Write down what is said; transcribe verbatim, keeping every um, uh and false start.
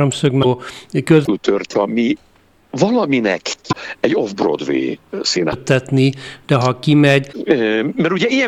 háromszögben közültört, ami valaminek egy off-Broadway színet. Tetni, de ha kimegy... Mert ugye ilyen